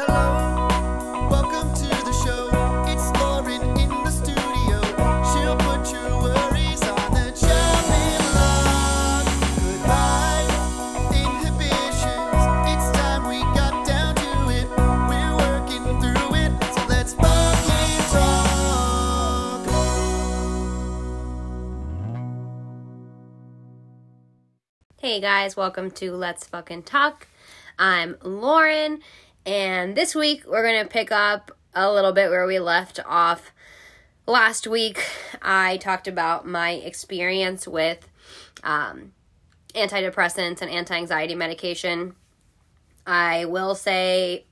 Hello, welcome to the show. It's Lauren in the studio. She'll put your worries on the chopping block. Goodbye, inhibitions. It's time we got down to it. We're working through it, so let's fucking talk. Hey guys, welcome to Let's Fucking Talk. I'm Lauren. And this week, we're going to pick up a little bit where we left off last week. I talked about my experience with antidepressants and anti-anxiety medication. I will say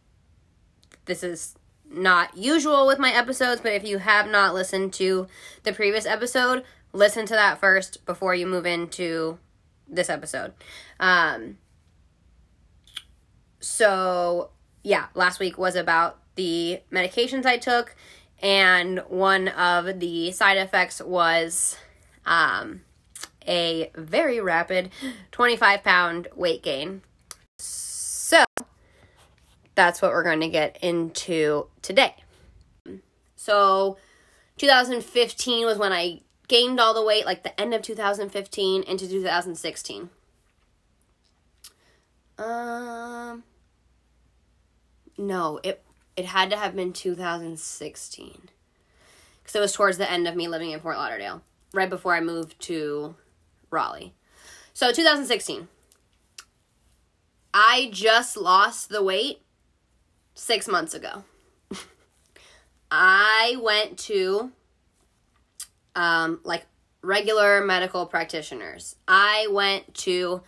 this is not usual with my episodes, but if you have not listened to the previous episode, listen to that first before you move into this episode. Yeah, last week was about the medications I took, and one of the side effects was a very rapid 25-pound weight gain. So that's what we're going to get into today. So 2015 was when I gained all the weight, like the end of 2015 into 2016. No, it had to have been 2016, because it was towards the end of me living in Fort Lauderdale, right before I moved to Raleigh. So 2016, I just lost the weight 6 months ago. I went to, regular medical practitioners. I went to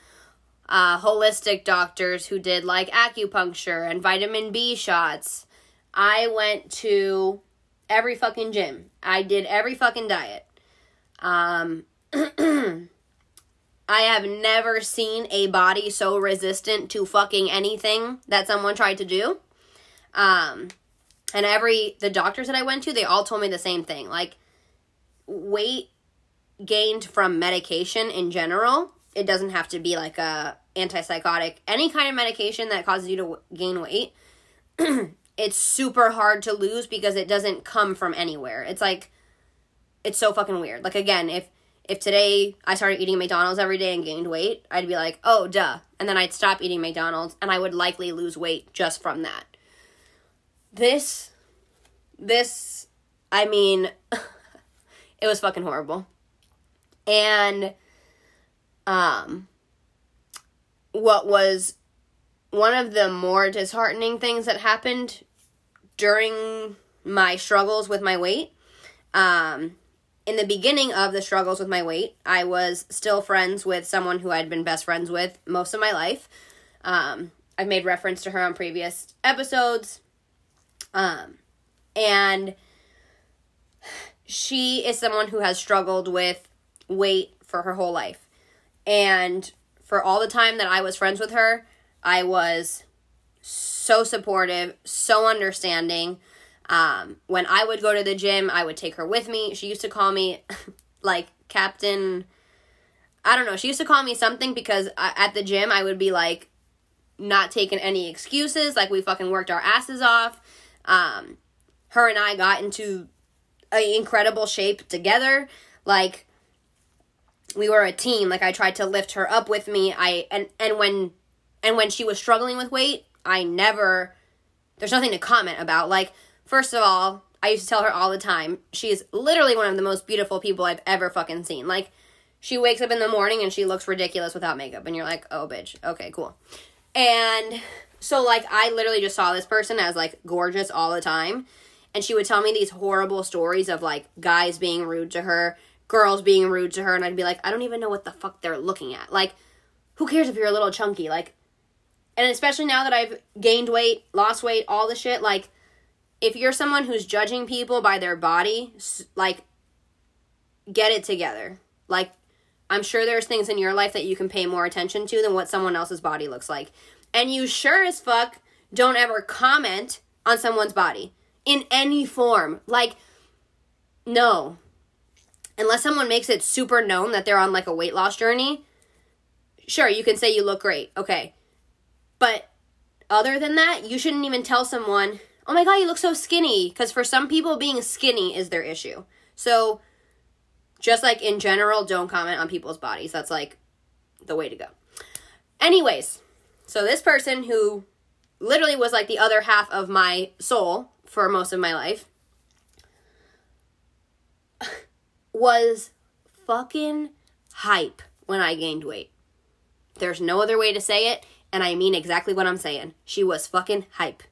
holistic doctors who did like acupuncture and vitamin B shots. I went to every fucking gym. I did every fucking diet. I have never seen a body so resistant to fucking anything that someone tried to do. And the doctors that I went to, they all told me the same thing. Like, weight gained from medication in general. It doesn't have to be like a antipsychotic. Any kind of medication that causes you to gain weight, it's super hard to lose because it doesn't come from anywhere. It's like, it's so fucking weird. Like, again, if today I started eating McDonald's every day and gained weight, I'd be like, oh, duh. And then I'd stop eating McDonald's and I would likely lose weight just from that. It was fucking horrible. And what was one of the more disheartening things that happened during my struggles with my weight, in the beginning of the struggles with my weight, I was still friends with someone who I'd been best friends with most of my life. I've made reference to her on previous episodes. And she is someone who has struggled with weight for her whole life. And for all the time that I was friends with her, I was so supportive, so understanding. When I would go to the gym, I would take her with me. She used to call me, like, Captain, I don't know. She used to call me something because at the gym, I would be, like, not taking any excuses. Like, we fucking worked our asses off. Her and I got into incredible shape together. Like, we were a team. Like, I tried to lift her up with me. When she was struggling with weight, there's nothing to comment about. Like, first of all, I used to tell her all the time, she is literally one of the most beautiful people I've ever fucking seen. Like, she wakes up in the morning and she looks ridiculous without makeup. And you're like, oh, bitch. Okay, cool. And so, like, I literally just saw this person as, like, gorgeous all the time. And she would tell me these horrible stories of, like, guys being rude to her, girls being rude to her, and I'd be like, I don't even know what the fuck they're looking at. Like, who cares if you're a little chunky? Like, and especially now that I've gained weight, lost weight, all the shit, like, if you're someone who's judging people by their body, like, get it together. Like, I'm sure there's things in your life that you can pay more attention to than what someone else's body looks like. And you sure as fuck don't ever comment on someone's body in any form. Like, no. Unless someone makes it super known that they're on, like, a weight loss journey, sure, you can say you look great, okay. But other than that, you shouldn't even tell someone, oh my God, you look so skinny. Because for some people, being skinny is their issue. So just like in general, don't comment on people's bodies. That's like the way to go. Anyways, so this person who literally was like the other half of my soul for most of my life was fucking hype when I gained weight. There's no other way to say it, and I mean exactly what I'm saying. She was fucking hype.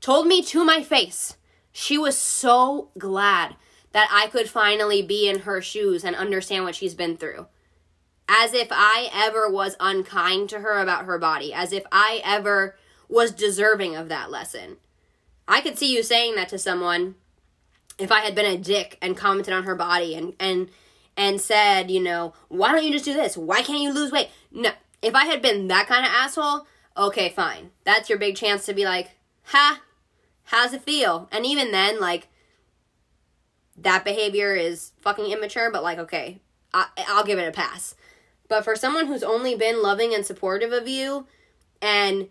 Told me to my face. She was so glad that I could finally be in her shoes and understand what she's been through. As if I ever was unkind to her about her body. As if I ever was deserving of that lesson. I could see you saying that to someone if I had been a dick and commented on her body and said, you know, why don't you just do this? Why can't you lose weight? No. If I had been that kind of asshole, okay, fine. That's your big chance to be like, ha, how's it feel? And even then, like, that behavior is fucking immature, but like, okay, I'll give it a pass. But for someone who's only been loving and supportive of you and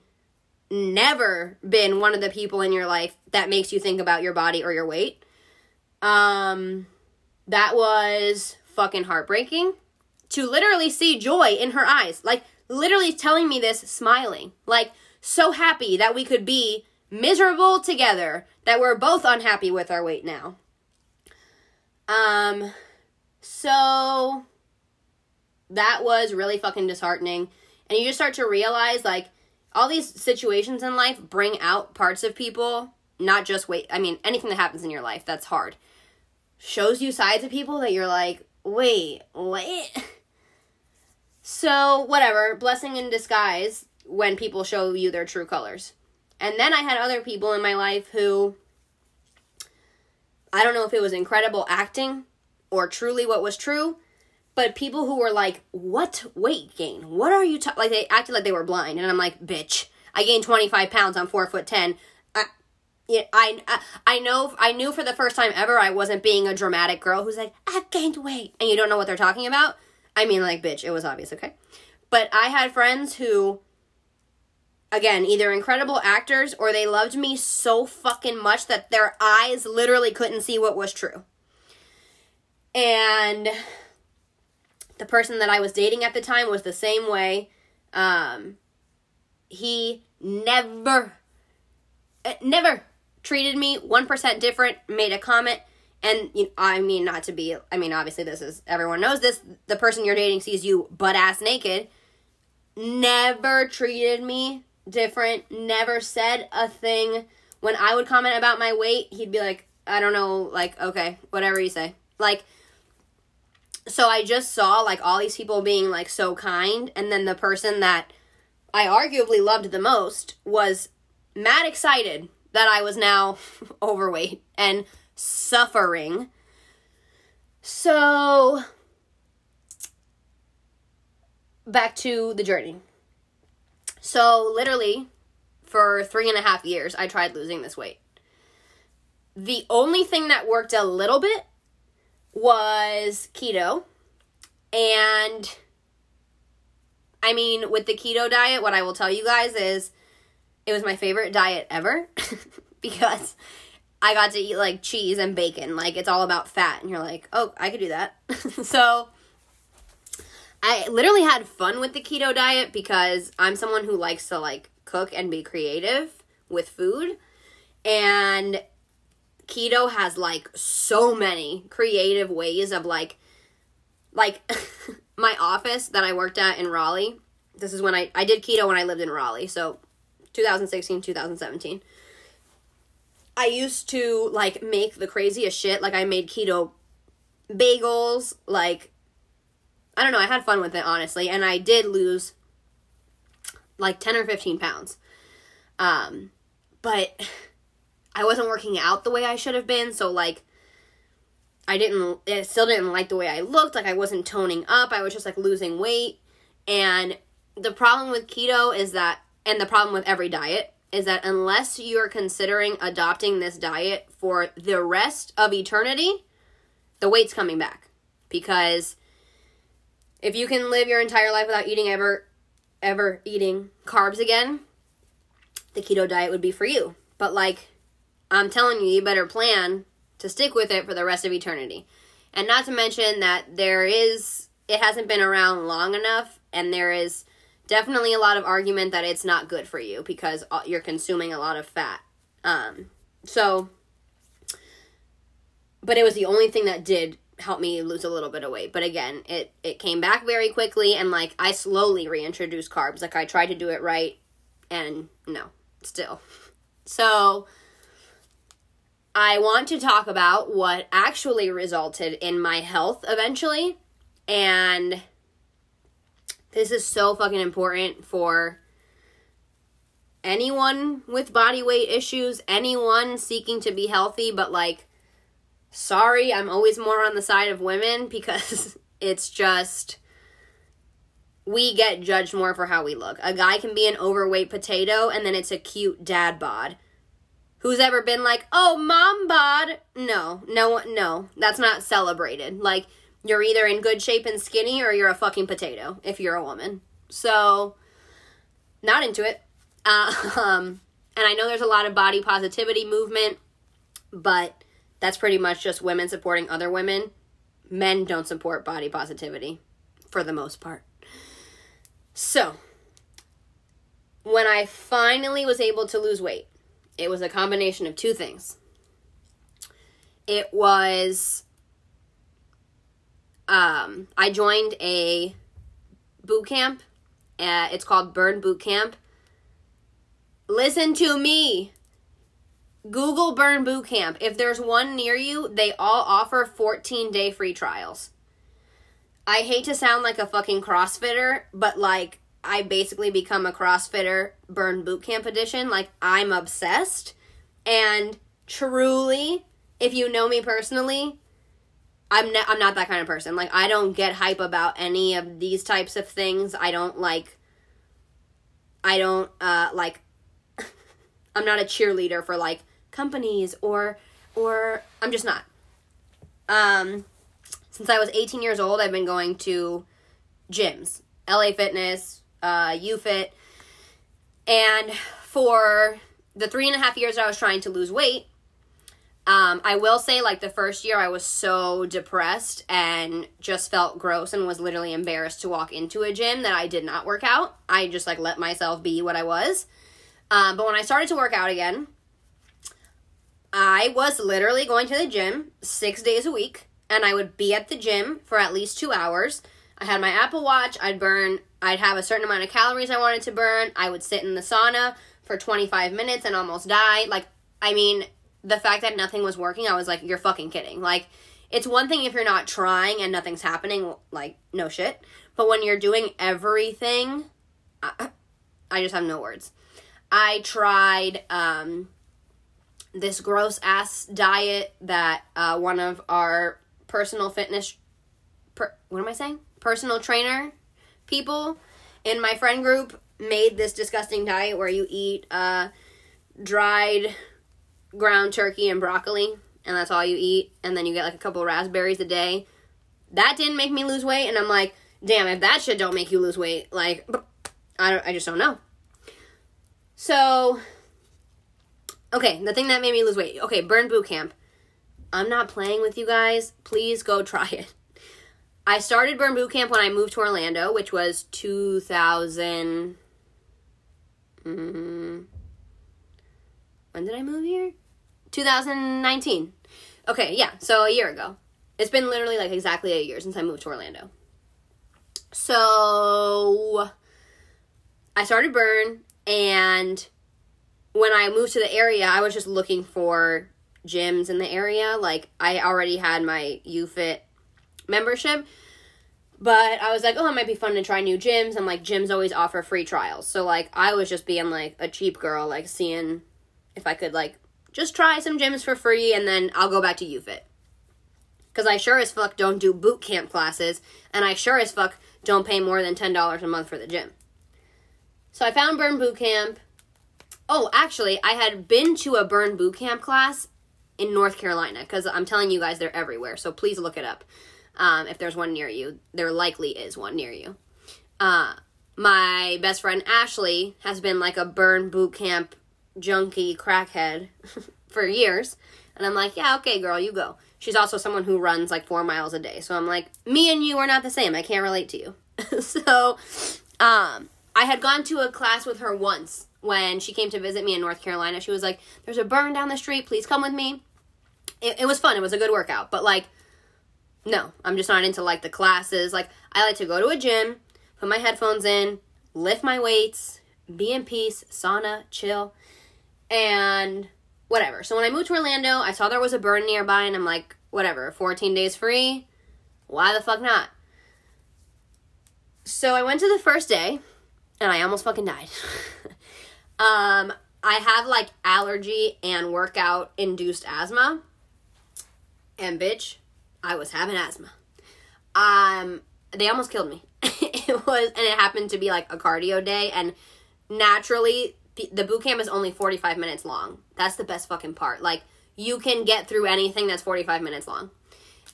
never been one of the people in your life that makes you think about your body or your weight, that was fucking heartbreaking to literally see joy in her eyes. Like, literally telling me this, smiling. Like, so happy that we could be miserable together, that we're both unhappy with our weight now. So that was really fucking disheartening. And you just start to realize, like, all these situations in life bring out parts of people, not just weight. I mean, anything that happens in your life that's hard shows you sides of people that you're like, wait, what? So, whatever, blessing in disguise when people show you their true colors. And then I had other people in my life who, I don't know if it was incredible acting or truly what was true, but people who were like, what weight gain? What are you talking? Like, they acted like they were blind. And I'm like, bitch, I gained 25 pounds on 4'10". I knew for the first time ever I wasn't being a dramatic girl who's like, I gained weight. And you don't know what they're talking about. I mean, like, bitch, it was obvious, okay? But I had friends who, again, either incredible actors or they loved me so fucking much that their eyes literally couldn't see what was true. And the person that I was dating at the time was the same way. He never treated me 1% different, made a comment. And, you know, I mean, not to be, I mean, obviously this is, everyone knows this. The person you're dating sees you butt-ass naked. Never treated me different. Never said a thing. When I would comment about my weight, he'd be like, I don't know, like, okay, whatever you say. Like, so I just saw, like, all these people being, like, so kind. And then the person that I arguably loved the most was mad excited that I was now overweight and suffering. So, back to the journey. So, literally, for 3.5 years, I tried losing this weight. The only thing that worked a little bit was keto. And, I mean, with the keto diet, what I will tell you guys is it was my favorite diet ever because I got to eat, like, cheese and bacon. Like, it's all about fat. And you're like, oh, I could do that. So I literally had fun with the keto diet because I'm someone who likes to, like, cook and be creative with food. And keto has, like, so many creative ways of, like my office that I worked at in Raleigh. This is when I did keto when I lived in Raleigh. So 2016, 2017. I used to, like, make the craziest shit. Like, I made keto bagels. Like, I don't know. I had fun with it, honestly. And I did lose, like, 10 or 15 pounds. But I wasn't working out the way I should have been. So, like, I still didn't like the way I looked. Like, I wasn't toning up. I was just, like, losing weight. And the problem with keto is that, and the problem with every diet, is that unless you're considering adopting this diet for the rest of eternity, the weight's coming back. Because if you can live your entire life without eating ever eating carbs again, the keto diet would be for you. But like, I'm telling you, you better plan to stick with it for the rest of eternity. And not to mention that it hasn't been around long enough, and there is definitely a lot of argument that it's not good for you because you're consuming a lot of fat. But it was the only thing that did help me lose a little bit of weight. But again, it came back very quickly, and like, I slowly reintroduced carbs. Like, I tried to do it right, and no, still. So I want to talk about what actually resulted in my health eventually. And this is so fucking important for anyone with body weight issues, anyone seeking to be healthy, but like, sorry, I'm always more on the side of women because it's just, we get judged more for how we look. A guy can be an overweight potato and then it's a cute dad bod. Who's ever been like, oh, mom bod? No, that's not celebrated. Like, you're either in good shape and skinny or you're a fucking potato if you're a woman. So, not into it. And I know there's a lot of body positivity movement, but that's pretty much just women supporting other women. Men don't support body positivity for the most part. So, when I finally was able to lose weight, it was a combination of two things. It was... I joined a boot camp. It's called Burn Boot Camp. Listen to me. Google Burn Boot Camp. If there's one near you, they all offer 14-day free trials. I hate to sound like a fucking CrossFitter, but like, I basically become a CrossFitter Burn Boot Camp edition. Like, I'm obsessed. And truly, if you know me personally, I'm not that kind of person. Like, I don't get hype about any of these types of things. I don't I'm not a cheerleader for, like, companies or I'm just not. Since I was 18 years old, I've been going to gyms. LA Fitness, UFIT. And for the 3.5 years I was trying to lose weight, I will say, like, the first year I was so depressed and just felt gross and was literally embarrassed to walk into a gym that I did not work out. I just, like, let myself be what I was. But when I started to work out again, I was literally going to the gym 6 days a week, and I would be at the gym for at least 2 hours. I had my Apple Watch. I'd have a certain amount of calories I wanted to burn. I would sit in the sauna for 25 minutes and almost die. Like, I mean... the fact that nothing was working, I was like, you're fucking kidding. Like, it's one thing if you're not trying and nothing's happening, like, no shit. But when you're doing everything, I just have no words. I tried this gross-ass diet that one of our personal trainer people in my friend group made this disgusting diet where you eat dried... ground turkey and broccoli, and that's all you eat, and then you get like a couple raspberries a day. That didn't make me lose weight, and I'm like, damn, if that shit don't make you lose weight, like, I just don't know. So, okay, the thing that made me lose weight, okay, Burn Boot Camp. I'm not playing with you guys. Please go try it. I started Burn Boot Camp when I moved to Orlando, which was 2000... When did I move here? 2019. Okay, yeah, so a year ago. It's been literally like exactly a year since I moved to Orlando. So I started Burn, and when I moved to the area, I was just looking for gyms in the area. Like, I already had my UFIT membership, but I was like, oh, it might be fun to try new gyms, and like, gyms always offer free trials. So like, I was just being like a cheap girl, like seeing if I could, like, just try some gyms for free, and then I'll go back to UFIT. Because I sure as fuck don't do boot camp classes, and I sure as fuck don't pay more than $10 a month for the gym. So I found Burn Boot Camp. Oh, actually, I had been to a Burn Boot Camp class in North Carolina, because I'm telling you guys, they're everywhere, so please look it up. If there's one near you, there likely is one near you. My best friend Ashley has been, like, a Burn Boot Camp junkie crackhead for years. And I'm like, yeah, okay, girl, you go. She's also someone who runs like 4 miles a day. So I'm like, me and you are not the same. I can't relate to you. So I had gone to a class with her once when she came to visit me in North Carolina. She was like, there's a burn down the street. Please come with me. It was fun. It was a good workout. But like, no, I'm just not into like the classes. Like I like to go to a gym, put my headphones in, lift my weights, be in peace, sauna, chill, and whatever. So when I moved to Orlando, I saw there was a burn nearby and I'm like, whatever, 14 days free. Why the fuck not? So I went to the first day and I almost fucking died. I have like allergy and workout induced asthma. And bitch, I was having asthma. They almost killed me. And it happened to be like a cardio day, and naturally the boot camp is only 45 minutes long. That's the best fucking part. Like you can get through anything that's 45 minutes long.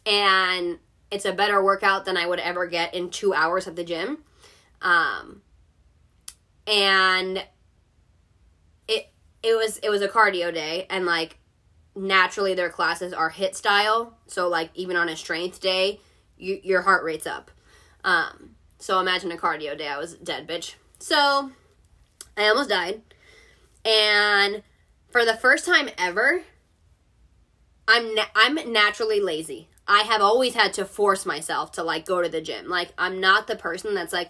And it's a better workout than I would ever get in 2 hours at the gym. And it was a cardio day, and like naturally their classes are HIIT style. So like even on a strength day, your heart rate's up. So imagine a cardio day. I was dead, bitch. So I almost died. And for the first time ever, I'm naturally lazy. I have always had to force myself to like go to the gym. Like I'm not the person that's like,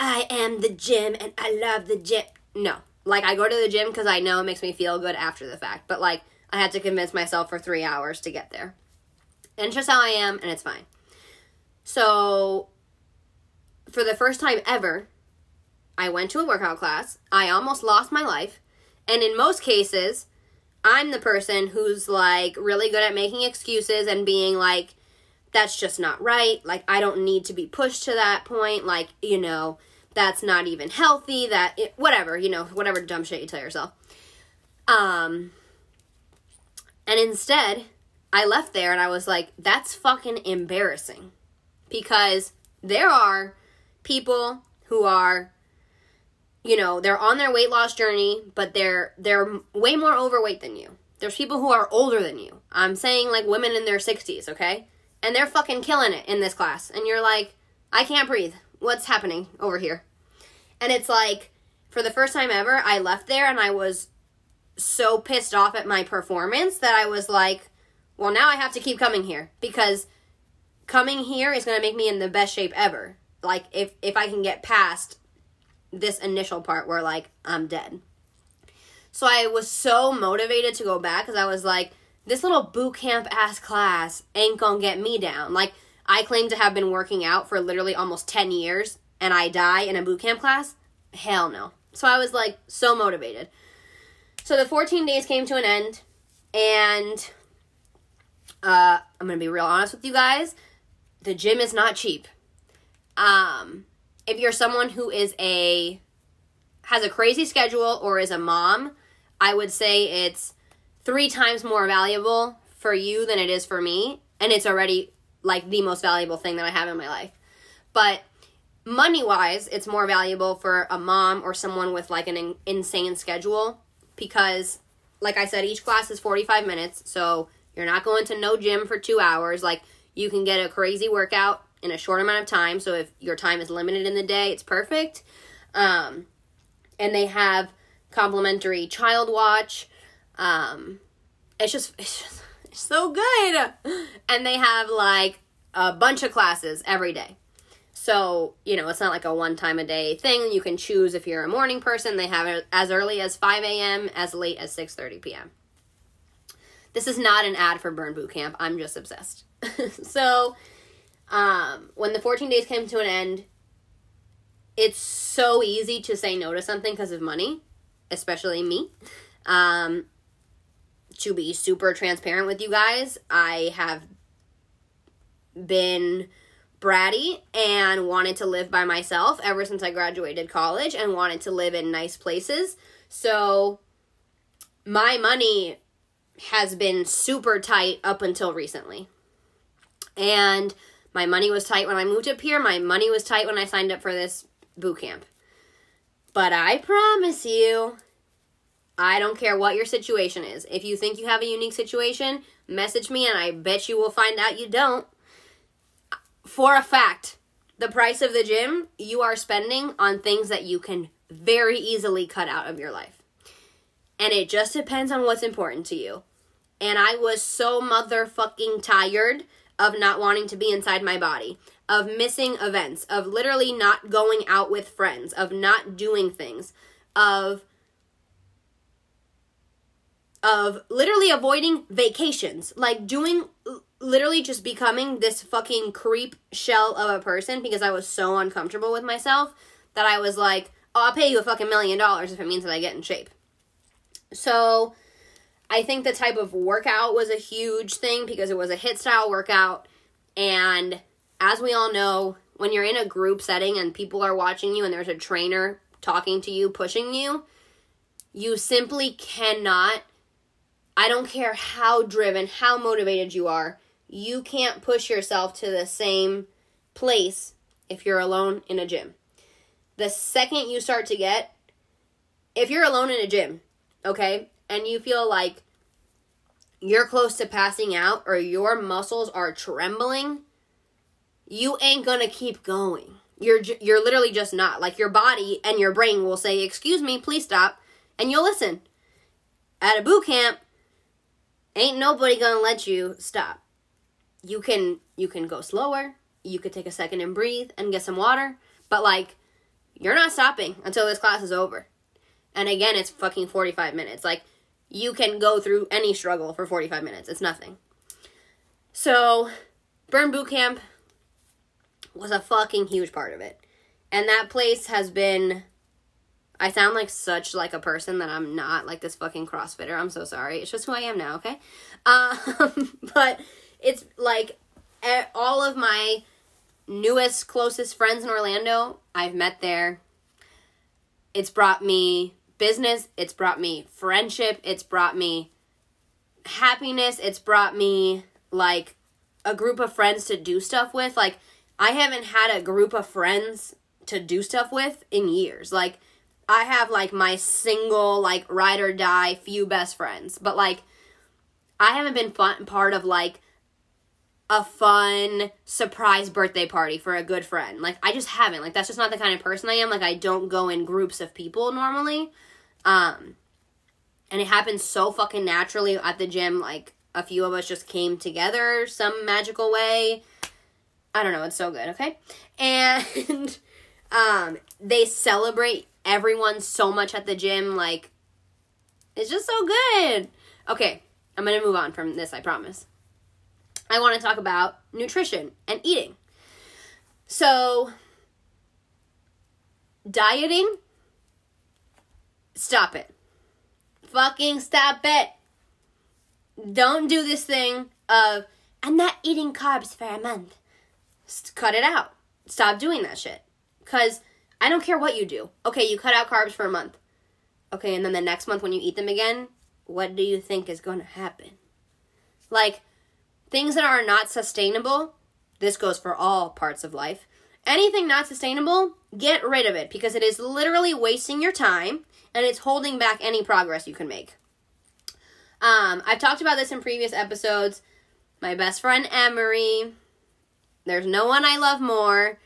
I am the gym and I love the gym. No, like I go to the gym because I know it makes me feel good after the fact. But like I had to convince myself for 3 hours to get there. And it's just how I am, and it's fine. So for the first time ever, I went to a workout class. I almost lost my life. And in most cases, I'm the person who's like really good at making excuses and being like, that's just not right. Like, I don't need to be pushed to that point. Like, you know, that's not even healthy. Whatever, you know, whatever dumb shit you tell yourself. And instead, I left there and I was like, that's fucking embarrassing. Because there are people who are, you know, they're on their weight loss journey, but they're way more overweight than you. There's people who are older than you. I'm saying like women in their 60s, okay? And they're fucking killing it in this class. And you're like, I can't breathe. What's happening over here? And it's like, for the first time ever, I left there and I was so pissed off at my performance that I was like, well, now I have to keep coming here, because coming here is going to make me in the best shape ever. Like, if I can get past this initial part where, like, I'm dead. So I was so motivated to go back because I was like, this little boot camp ass class ain't going to get me down. Like, I claim to have been working out for literally almost 10 years and I die in a boot camp class? Hell no. So I was, like, so motivated. So the 14 days came to an end, and I'm going to be real honest with you guys. The gym is not cheap. If you're someone who has a crazy schedule or is a mom, I would say it's 3 times more valuable for you than it is for me. And it's already like the most valuable thing that I have in my life. But money-wise, it's more valuable for a mom or someone with like an insane schedule, because like I said, each class is 45 minutes. So you're not going to no gym for 2 hours. Like, you can get a crazy workout in a short amount of time. So if your time is limited in the day, it's perfect. And they have complimentary child watch. It's just it's so good. And they have like a bunch of classes every day. So, you know, it's not like a one time a day thing. You can choose if you're a morning person. They have it as early as 5 a.m., as late as 6:30 p.m. This is not an ad for Burn Boot Camp. I'm just obsessed. So, when the 14 days came to an end, it's so easy to say no to something because of money, especially me. To be super transparent with you guys, I have been bratty and wanted to live by myself ever since I graduated college and wanted to live in nice places. So, my money has been super tight up until recently. And my money was tight when I moved up here. My money was tight when I signed up for this boot camp. But I promise you, I don't care what your situation is. If you think you have a unique situation, message me and I bet you will find out you don't. For a fact, the price of the gym you are spending on things that you can very easily cut out of your life. And it just depends on what's important to you. And I was so motherfucking tired of not wanting to be inside my body, of missing events, of literally not going out with friends, of not doing things, of literally avoiding vacations, like literally just becoming this fucking creep shell of a person because I was so uncomfortable with myself that I was like, oh, I'll pay you a fucking $1,000,000 if it means that I get in shape. So I think the type of workout was a huge thing because it was a HIIT style workout. And as we all know, when you're in a group setting and people are watching you and there's a trainer talking to you, pushing you, you simply cannot, I don't care how driven, how motivated you are, you can't push yourself to the same place if you're alone in a gym. The second you start to get, if you're alone in a gym, okay, and you feel like you're close to passing out or your muscles are trembling, you ain't gonna keep going. You're literally just not. Like, your body and your brain will say, excuse me, please stop, and you'll listen. At a boot camp, ain't nobody gonna let you stop. You can go slower. You could take a second and breathe and get some water. But, like, you're not stopping until this class is over. And again, it's fucking 45 minutes. Like, you can go through any struggle for 45 minutes. It's nothing. So, Burn Boot Camp was a fucking huge part of it. And that place has been, I sound like such like a person that I'm not, like this fucking CrossFitter. I'm so sorry. It's just who I am now, okay? But it's like all of my newest, closest friends in Orlando, I've met there. It's brought me business. It's brought me friendship. It's brought me happiness. It's brought me like a group of friends to do stuff with. Like, I haven't had a group of friends to do stuff with in years. Like, I have, like, my single, like, ride or die few best friends. But, like, I haven't been part of, like, a fun surprise birthday party for a good friend. Like, I just haven't. Like, that's just not the kind of person I am. Like, I don't go in groups of people normally. And it happens so fucking naturally at the gym. Like, a few of us just came together some magical way. I don't know. It's so good, okay? And they celebrate everyone so much at the gym. Like, it's just so good. Okay, I'm gonna move on from this, I promise. I want to talk about nutrition and eating. So, dieting, stop it. Fucking stop it. Don't do this thing of, I'm not eating carbs for a month. Cut it out. Stop doing that shit. 'Cause I don't care what you do. Okay, you cut out carbs for a month. Okay, and then the next month when you eat them again, what do you think is going to happen? Like, things that are not sustainable, this goes for all parts of life. Anything not sustainable, get rid of it because it is literally wasting your time and it's holding back any progress you can make. I've talked about this in previous episodes. My best friend, Emery, there's no one I love more.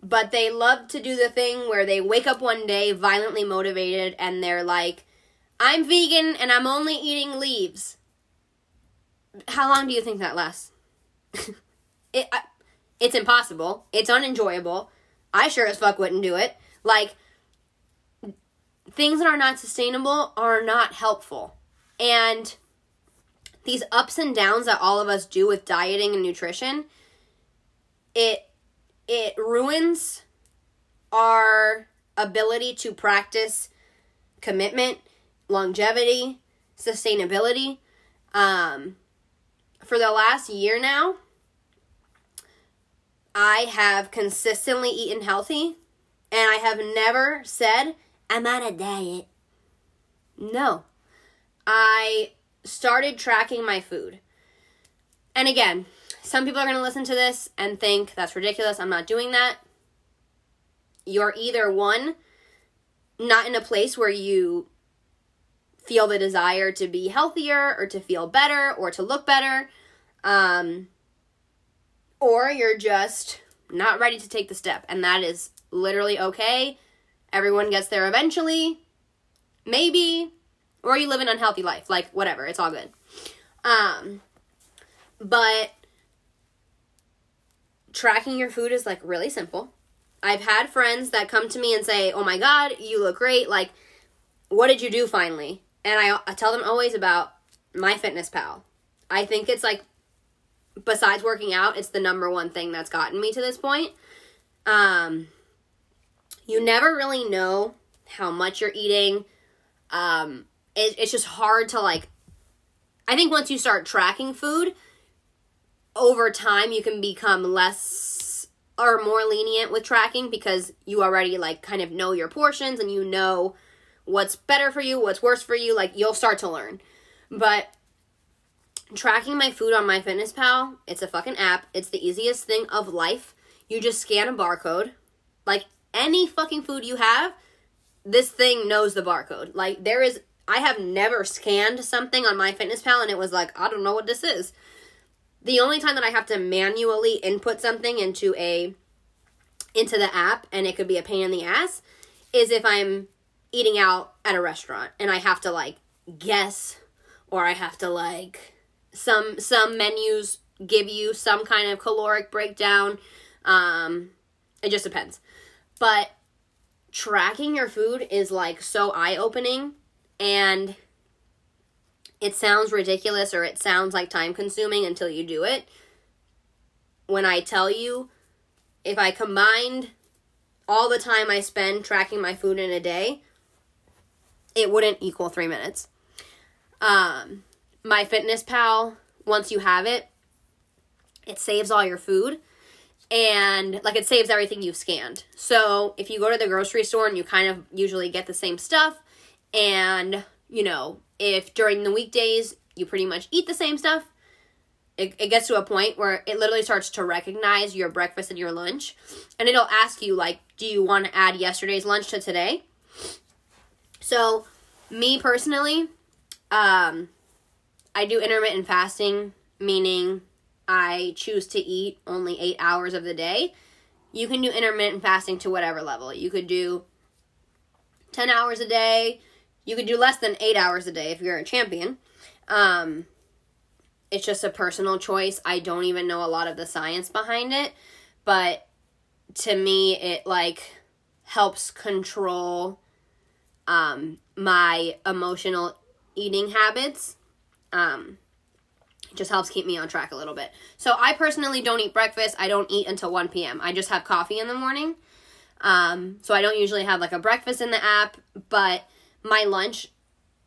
But they love to do the thing where they wake up one day violently motivated and they're like, I'm vegan and I'm only eating leaves. How long do you think that lasts? It's impossible. It's unenjoyable. I sure as fuck wouldn't do it. Like, things that are not sustainable are not helpful. And these ups and downs that all of us do with dieting and nutrition, it ruins our ability to practice commitment, longevity, sustainability. For the last year now, I have consistently eaten healthy, and I have never said, I'm on a diet. No. I started tracking my food. And again, some people are going to listen to this and think, that's ridiculous, I'm not doing that. You're either one, not in a place where you feel the desire to be healthier or to feel better or to look better. Or you're just not ready to take the step, and that is literally okay. Everyone gets there eventually, maybe, or you live an unhealthy life, like whatever, it's all good. But tracking your food is like really simple. I've had friends that come to me and say, oh my God, you look great. Like, what did you do finally? And I tell them always about MyFitnessPal. I think it's like, besides working out, it's the number one thing that's gotten me to this point. You never really know how much you're eating. It's just hard to like, I think once you start tracking food, over time you can become less or more lenient with tracking because you already like kind of know your portions and you know what's better for you, what's worse for you. Like you'll start to learn. But tracking my food on MyFitnessPal, it's a fucking app. It's the easiest thing of life. You just scan a barcode. Like any fucking food you have, this thing knows the barcode. Like I have never scanned something on MyFitnessPal and it was like, I don't know what this is. The only time that I have to manually input something into the app, and it could be a pain in the ass, is if I'm eating out at a restaurant and I have to like guess, or I have to like some menus give you some kind of caloric breakdown. It just depends. But tracking your food is like so eye-opening, and it sounds ridiculous or it sounds like time-consuming until you do it. When I tell you, if I combined all the time I spend tracking my food in a day, it wouldn't equal 3 minutes. MyFitnessPal, once you have it, it saves all your food. And like it saves everything you've scanned. So if you go to the grocery store and you kind of usually get the same stuff, and you know, if during the weekdays you pretty much eat the same stuff, it gets to a point where it literally starts to recognize your breakfast and your lunch. And it'll ask you like, do you want to add yesterday's lunch to today? So me personally, I do intermittent fasting, meaning I choose to eat only 8 hours of the day. You can do intermittent fasting to whatever level. You could do 10 hours a day. You could do less than 8 hours a day if you're a champion. It's just a personal choice. I don't even know a lot of the science behind it, but to me, it like helps control my emotional eating habits. It just helps keep me on track a little bit. So I personally don't eat breakfast. I don't eat until 1 p.m. I just have coffee in the morning. So I don't usually have like a breakfast in the app, but my lunch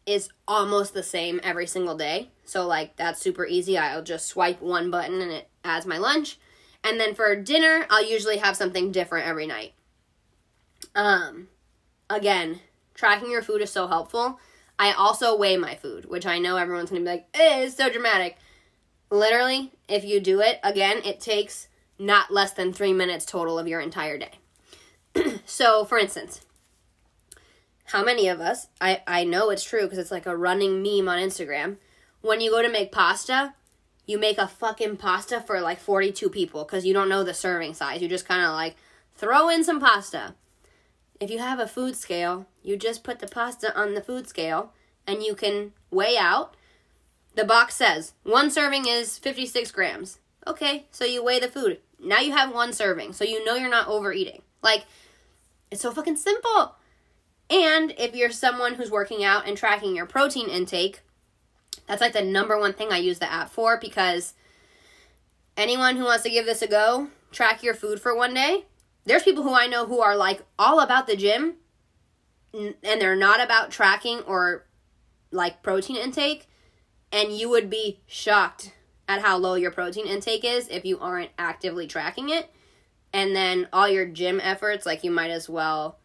is almost the same every single day. So like that's super easy. I'll just swipe one button and it adds my lunch. And then for dinner, I'll usually have something different every night. Again, tracking your food is so helpful. I also weigh my food, which I know everyone's going to be like, it's so dramatic. Literally, if you do it, again, it takes not less than 3 minutes total of your entire day. So, for instance, how many of us, I know it's true because it's like a running meme on Instagram, when you go to make pasta, you make a fucking pasta for like 42 people because you don't know the serving size. You just kind of like throw in some pasta. If you have a food scale, you just put the pasta on the food scale and you can weigh out. The box says one serving is 56 grams. Okay, so you weigh the food. Now you have one serving, so you know you're not overeating. Like, it's so fucking simple. And if you're someone who's working out and tracking your protein intake, that's like the number one thing I use the app for, because anyone who wants to give this a go, track your food for one day. There's people who I know who are like all about the gym and they're not about tracking or like protein intake, and you would be shocked at how low your protein intake is if you aren't actively tracking it. And then all your gym efforts, like you might as well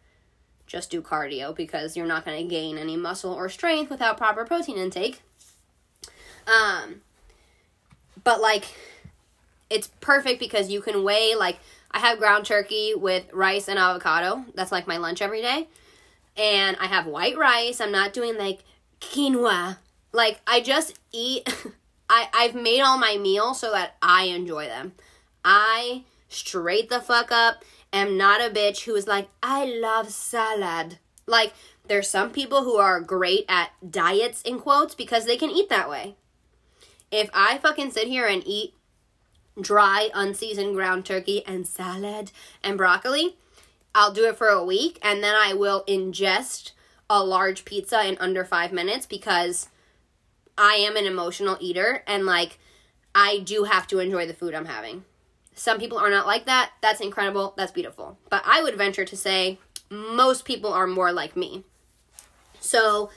just do cardio because you're not going to gain any muscle or strength without proper protein intake. But like it's perfect because you can weigh like, I have ground turkey with rice and avocado. That's like my lunch every day. And I have white rice. I'm not doing like quinoa. Like, I just eat... I've made all my meals so that I enjoy them. I straight the fuck up am not a bitch who is like, I love salad. Like, there's some people who are great at diets, in quotes, because they can eat that way. If I fucking sit here and eat dry, unseasoned ground turkey and salad and broccoli, I'll do it for a week, and then I will ingest a large pizza in under 5 minutes because I am an emotional eater, and, like, I do have to enjoy the food I'm having. Some people are not like that. That's incredible. That's beautiful. But I would venture to say most people are more like me. So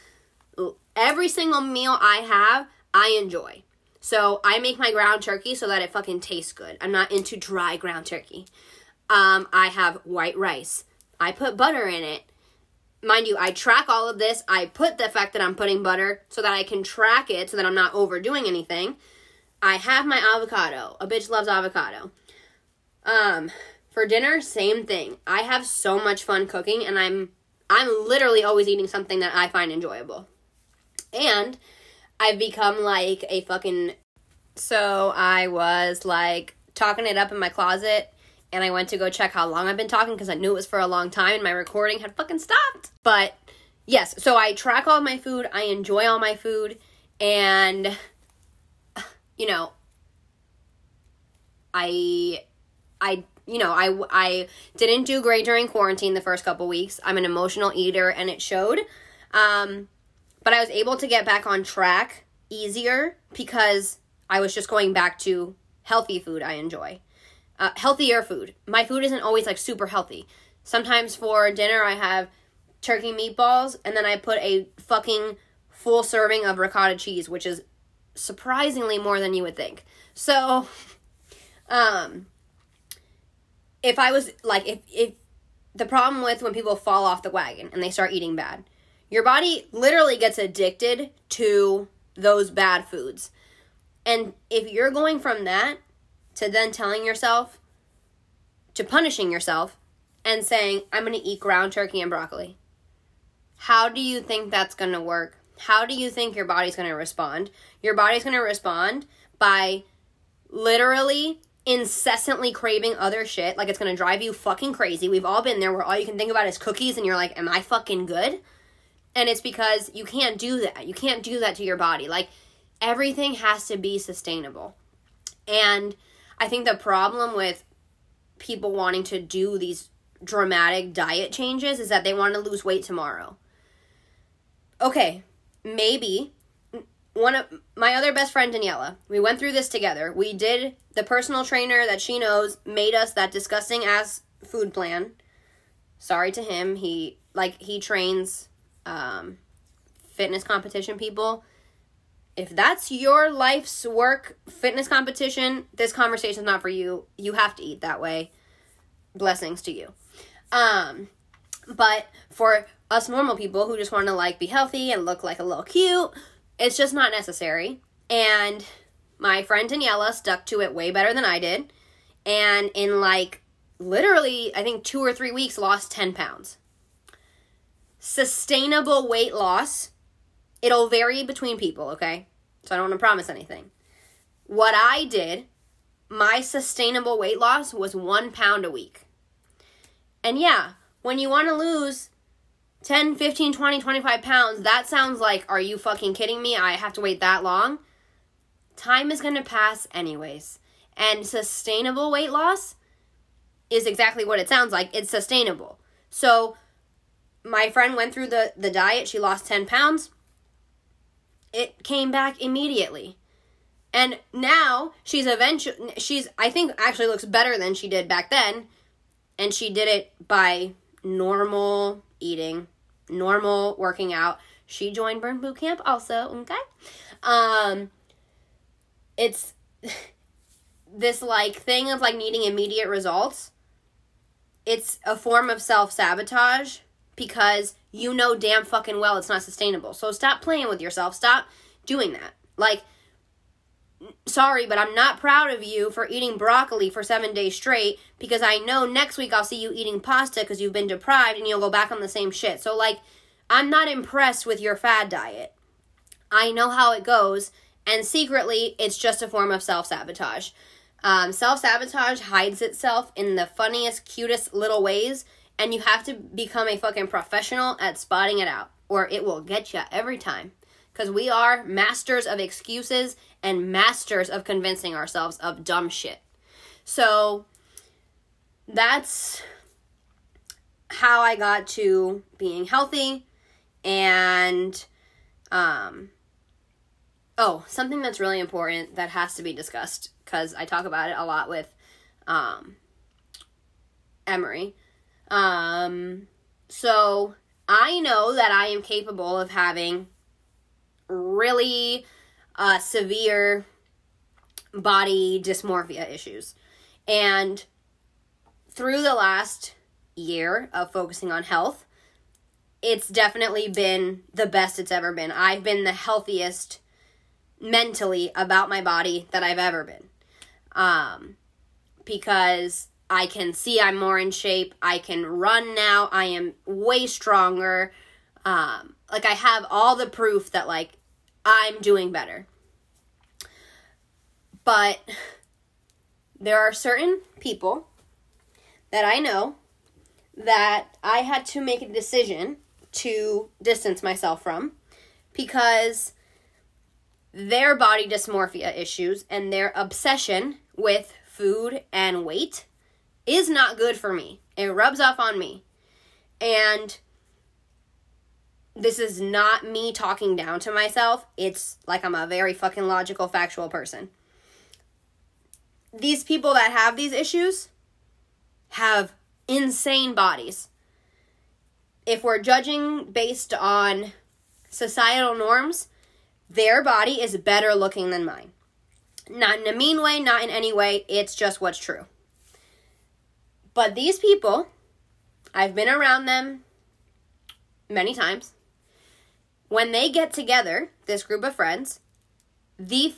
every single meal I have, I enjoy. So I make my ground turkey so that it fucking tastes good. I'm not into dry ground turkey. I have white rice. I put butter in it. Mind you, I track all of this. I put the fact that I'm putting butter so that I can track it so that I'm not overdoing anything. I have my avocado. A bitch loves avocado. For dinner, same thing. I have so much fun cooking, and I'm literally always eating something that I find enjoyable. And I've become like a fucking... So I was like talking it up in my closet, and I went to go check how long I've been talking because I knew it was for a long time and my recording had fucking stopped. But yes, so I track all my food. I enjoy all my food. And, you know, I didn't do great during quarantine the first couple weeks. I'm an emotional eater, and it showed. But I was able to get back on track easier because I was just going back to healthy food I enjoy. Healthier food. My food isn't always like super healthy. Sometimes for dinner I have turkey meatballs, and then I put a fucking full serving of ricotta cheese, which is surprisingly more than you would think. So, if I was like, if the problem with when people fall off the wagon and they start eating bad, your body literally gets addicted to those bad foods. And if you're going from that to then telling yourself, to punishing yourself, and saying, I'm going to eat ground turkey and broccoli. How do you think that's going to work? How do you think your body's going to respond? Your body's going to respond by literally incessantly craving other shit. Like, it's going to drive you fucking crazy. We've all been there where all you can think about is cookies, and you're like, am I fucking good? And it's because you can't do that. You can't do that to your body. Like, everything has to be sustainable. And I think the problem with people wanting to do these dramatic diet changes is that they want to lose weight tomorrow. Okay, maybe. One of my other best friend, Daniela, we went through this together. We did the personal trainer that she knows made us that disgusting ass food plan. Sorry to him. He trains fitness competition people. If that's your life's work, fitness competition, this conversation's not for you. You have to eat that way. Blessings to you. But for us normal people who just want to, like, be healthy and look like a little cute, it's just not necessary. And my friend Daniela stuck to it way better than I did. And in, like, literally, I think 2 or 3 weeks, lost 10 pounds. Sustainable weight loss... It'll vary between people, okay? So I don't want to promise anything. What I did, my sustainable weight loss was 1 pound a week. And yeah, when you want to lose 10, 15, 20, 25 pounds, that sounds like, are you fucking kidding me? I have to wait that long? Time is going to pass anyways. And sustainable weight loss is exactly what it sounds like. It's sustainable. So my friend went through the diet. She lost 10 pounds. It came back immediately. And now she's I think actually looks better than she did back then. And she did it by normal eating, normal working out. She joined Burn Boot Camp also, okay? It's this like thing of like needing immediate results. It's a form of self-sabotage because you know damn fucking well it's not sustainable. So stop playing with yourself. Stop doing that. Like, sorry, but I'm not proud of you for eating broccoli for 7 days straight because I know next week I'll see you eating pasta because you've been deprived and you'll go back on the same shit. So, like, I'm not impressed with your fad diet. I know how it goes, and secretly, it's just a form of self-sabotage. Self-sabotage hides itself in the funniest, cutest little ways, and you have to become a fucking professional at spotting it out, or it will get you every time. Because we are masters of excuses and masters of convincing ourselves of dumb shit. So that's how I got to being healthy. And something that's really important that has to be discussed, because I talk about it a lot with Emery. So I know that I am capable of having really severe body dysmorphia issues. And through the last year of focusing on health, it's definitely been the best it's ever been. I've been the healthiest mentally about my body that I've ever been. Because I can see I'm more in shape. I can run now. I am way stronger. I have all the proof that, I'm doing better. But there are certain people that I know that I had to make a decision to distance myself from, because their body dysmorphia issues and their obsession with food and weight is not good for me. It rubs off on me. And this is not me talking down to myself. It's like I'm a very fucking logical, factual person. These people that have these issues have insane bodies. If we're judging based on societal norms, their body is better looking than mine. Not in a mean way, not in any way. It's just what's true. But these people, I've been around them many times. When they get together, this group of friends, it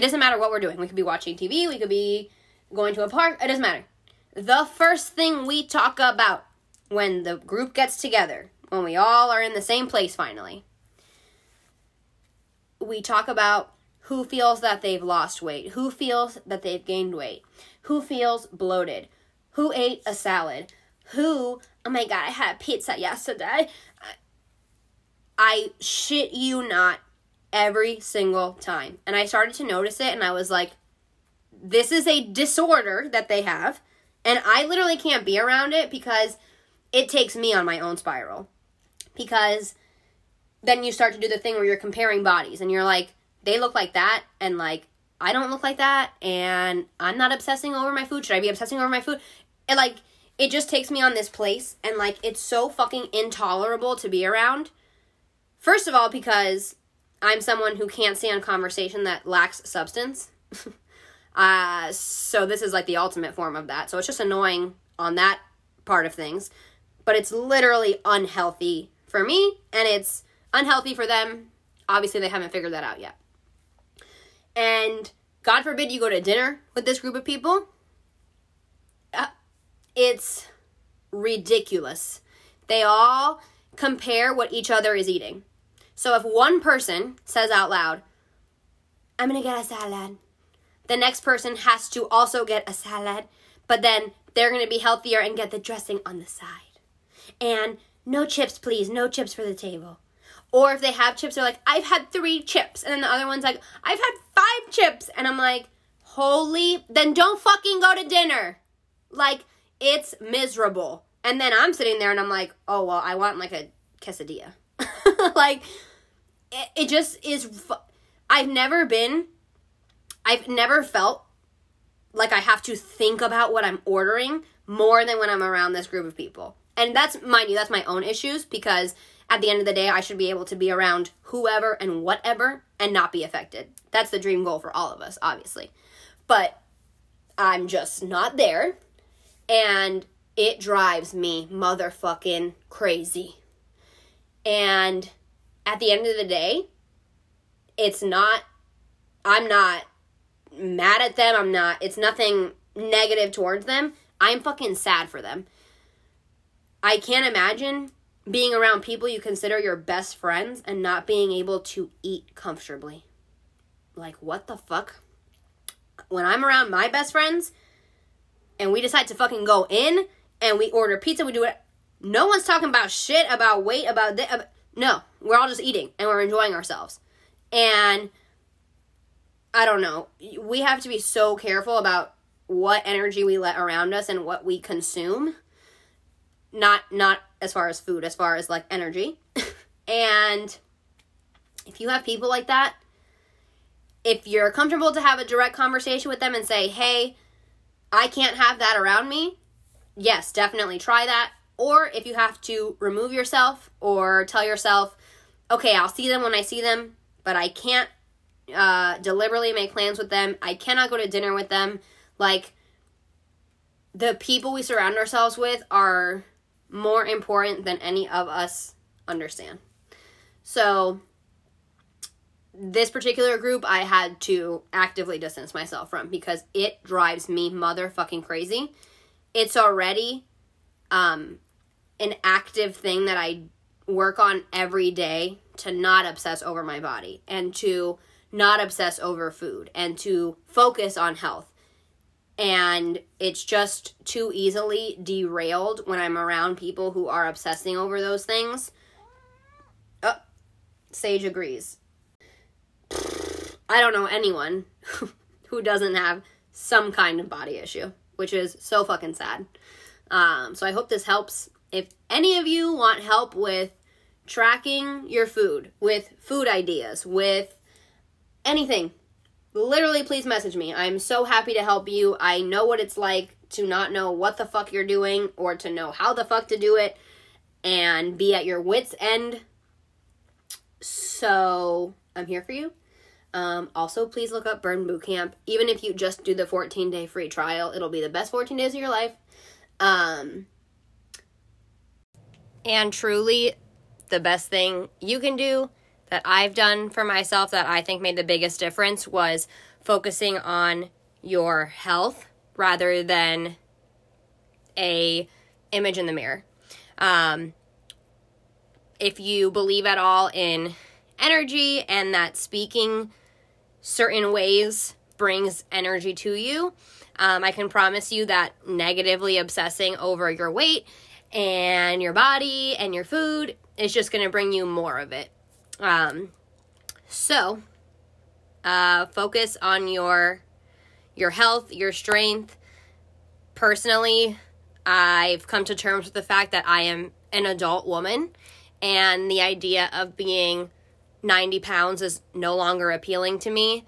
doesn't matter what we're doing. We could be watching TV. We could be going to a park. It doesn't matter. The first thing we talk about when the group gets together, when we all are in the same place finally, we talk about who feels that they've lost weight, who feels that they've gained weight, who feels bloated, who ate a salad, who, oh my God, I had pizza yesterday. I shit you not, every single time. And I started to notice it, and I was like, this is a disorder that they have. And I literally can't be around it, because it takes me on my own spiral. Because then you start to do the thing where you're comparing bodies. And you're like, they look like that. And I don't look like that. And I'm not obsessing over my food. Should I be obsessing over my food? And it just takes me on this place. And it's so fucking intolerable to be around. First of all, because I'm someone who can't stand conversation that lacks substance. So this is the ultimate form of that. So it's just annoying on that part of things, but it's literally unhealthy for me, and it's unhealthy for them. Obviously, they haven't figured that out yet. And God forbid you go to dinner with this group of people. It's ridiculous. They all compare what each other is eating. So if one person says out loud, I'm going to get a salad, the next person has to also get a salad, but then they're going to be healthier and get the dressing on the side. And no chips, please. No chips for the table. Or if they have chips, they're like, I've had 3 chips. And then the other one's like, I've had 5 chips. And I'm like, holy, then don't fucking go to dinner. It's miserable. And then I'm sitting there and I'm like, oh, well, I want a quesadilla. It just is. I've never felt I have to think about what I'm ordering more than when I'm around this group of people. And that's, mind you, that's my own issues, because at the end of the day, I should be able to be around whoever and whatever and not be affected. That's the dream goal for all of us, obviously. But I'm just not there, and it drives me motherfucking crazy. And at the end of the day, I'm not mad at them. It's nothing negative towards them. I'm fucking sad for them. I can't imagine being around people you consider your best friends and not being able to eat comfortably. Like, what the fuck? When I'm around my best friends and we decide to fucking go in and we order pizza, we do it. No one's talking about shit, about weight, about this. No, we're all just eating and we're enjoying ourselves. And I don't know. We have to be so careful about what energy we let around us and what we consume. Not as far as food, as far as like energy. And if you have people like that, if you're comfortable to have a direct conversation with them and say, hey, I can't have that around me. Yes, definitely try that. Or if you have to remove yourself or tell yourself, okay, I'll see them when I see them, but I can't deliberately make plans with them. I cannot go to dinner with them. Like, the people we surround ourselves with are more important than any of us understand. So this particular group I had to actively distance myself from because it drives me motherfucking crazy. It's already an active thing that I work on every day to not obsess over my body and to not obsess over food and to focus on health. And it's just too easily derailed when I'm around people who are obsessing over those things. Oh, Sage agrees. I don't know anyone who doesn't have some kind of body issue, which is so fucking sad. So I hope this helps. If any of you want help with tracking your food, with food ideas, with anything, literally please message me. I'm so happy to help you. I know what it's like to not know what the fuck you're doing or to know how the fuck to do it and be at your wit's end. So I'm here for you. Also, please look up Burn Boot Camp. Even if you just do the 14-day free trial, it'll be the best 14 days of your life. And truly the best thing you can do that I've done for myself that I think made the biggest difference was focusing on your health rather than a image in the mirror. If you believe at all in energy and that speaking certain ways brings energy to you, I can promise you that negatively obsessing over your weight and your body and your food is just going to bring you more of it. So focus on your health, your strength. Personally, I've come to terms with the fact that I am an adult woman and the idea of being 90 pounds is no longer appealing to me.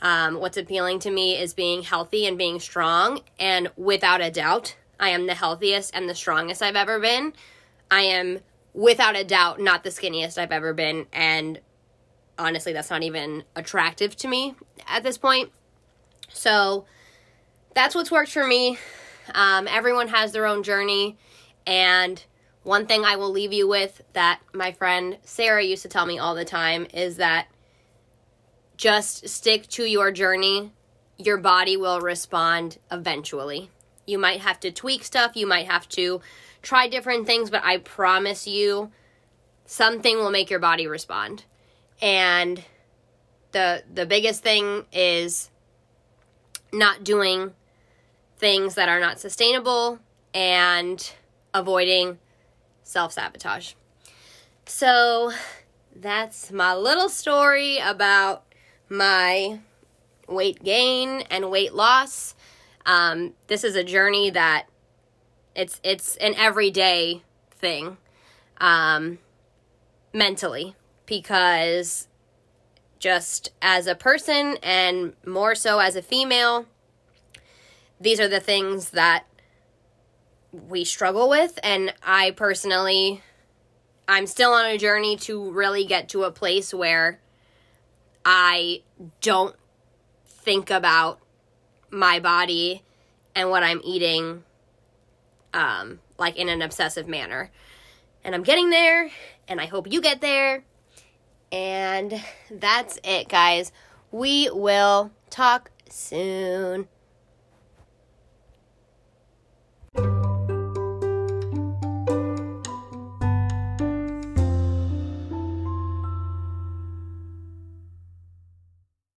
What's appealing to me is being healthy and being strong. And without a doubt, I am the healthiest and the strongest I've ever been. I am, without a doubt, not the skinniest I've ever been. And honestly, that's not even attractive to me at this point. So that's what's worked for me. Everyone has their own journey. And one thing I will leave you with that my friend Sarah used to tell me all the time is that just stick to your journey. Your body will respond eventually. You might have to tweak stuff. You might have to try different things, but I promise you something will make your body respond. And the biggest thing is not doing things that are not sustainable and avoiding self-sabotage. So that's my little story about my weight gain and weight loss. This is a journey that it's an everyday thing, mentally, because just as a person and more so as a female, these are the things that we struggle with. And I personally, I'm still on a journey to really get to a place where I don't think about my body and what I'm eating, like in an obsessive manner. And I'm getting there, and I hope you get there. And that's it, guys. We will talk soon.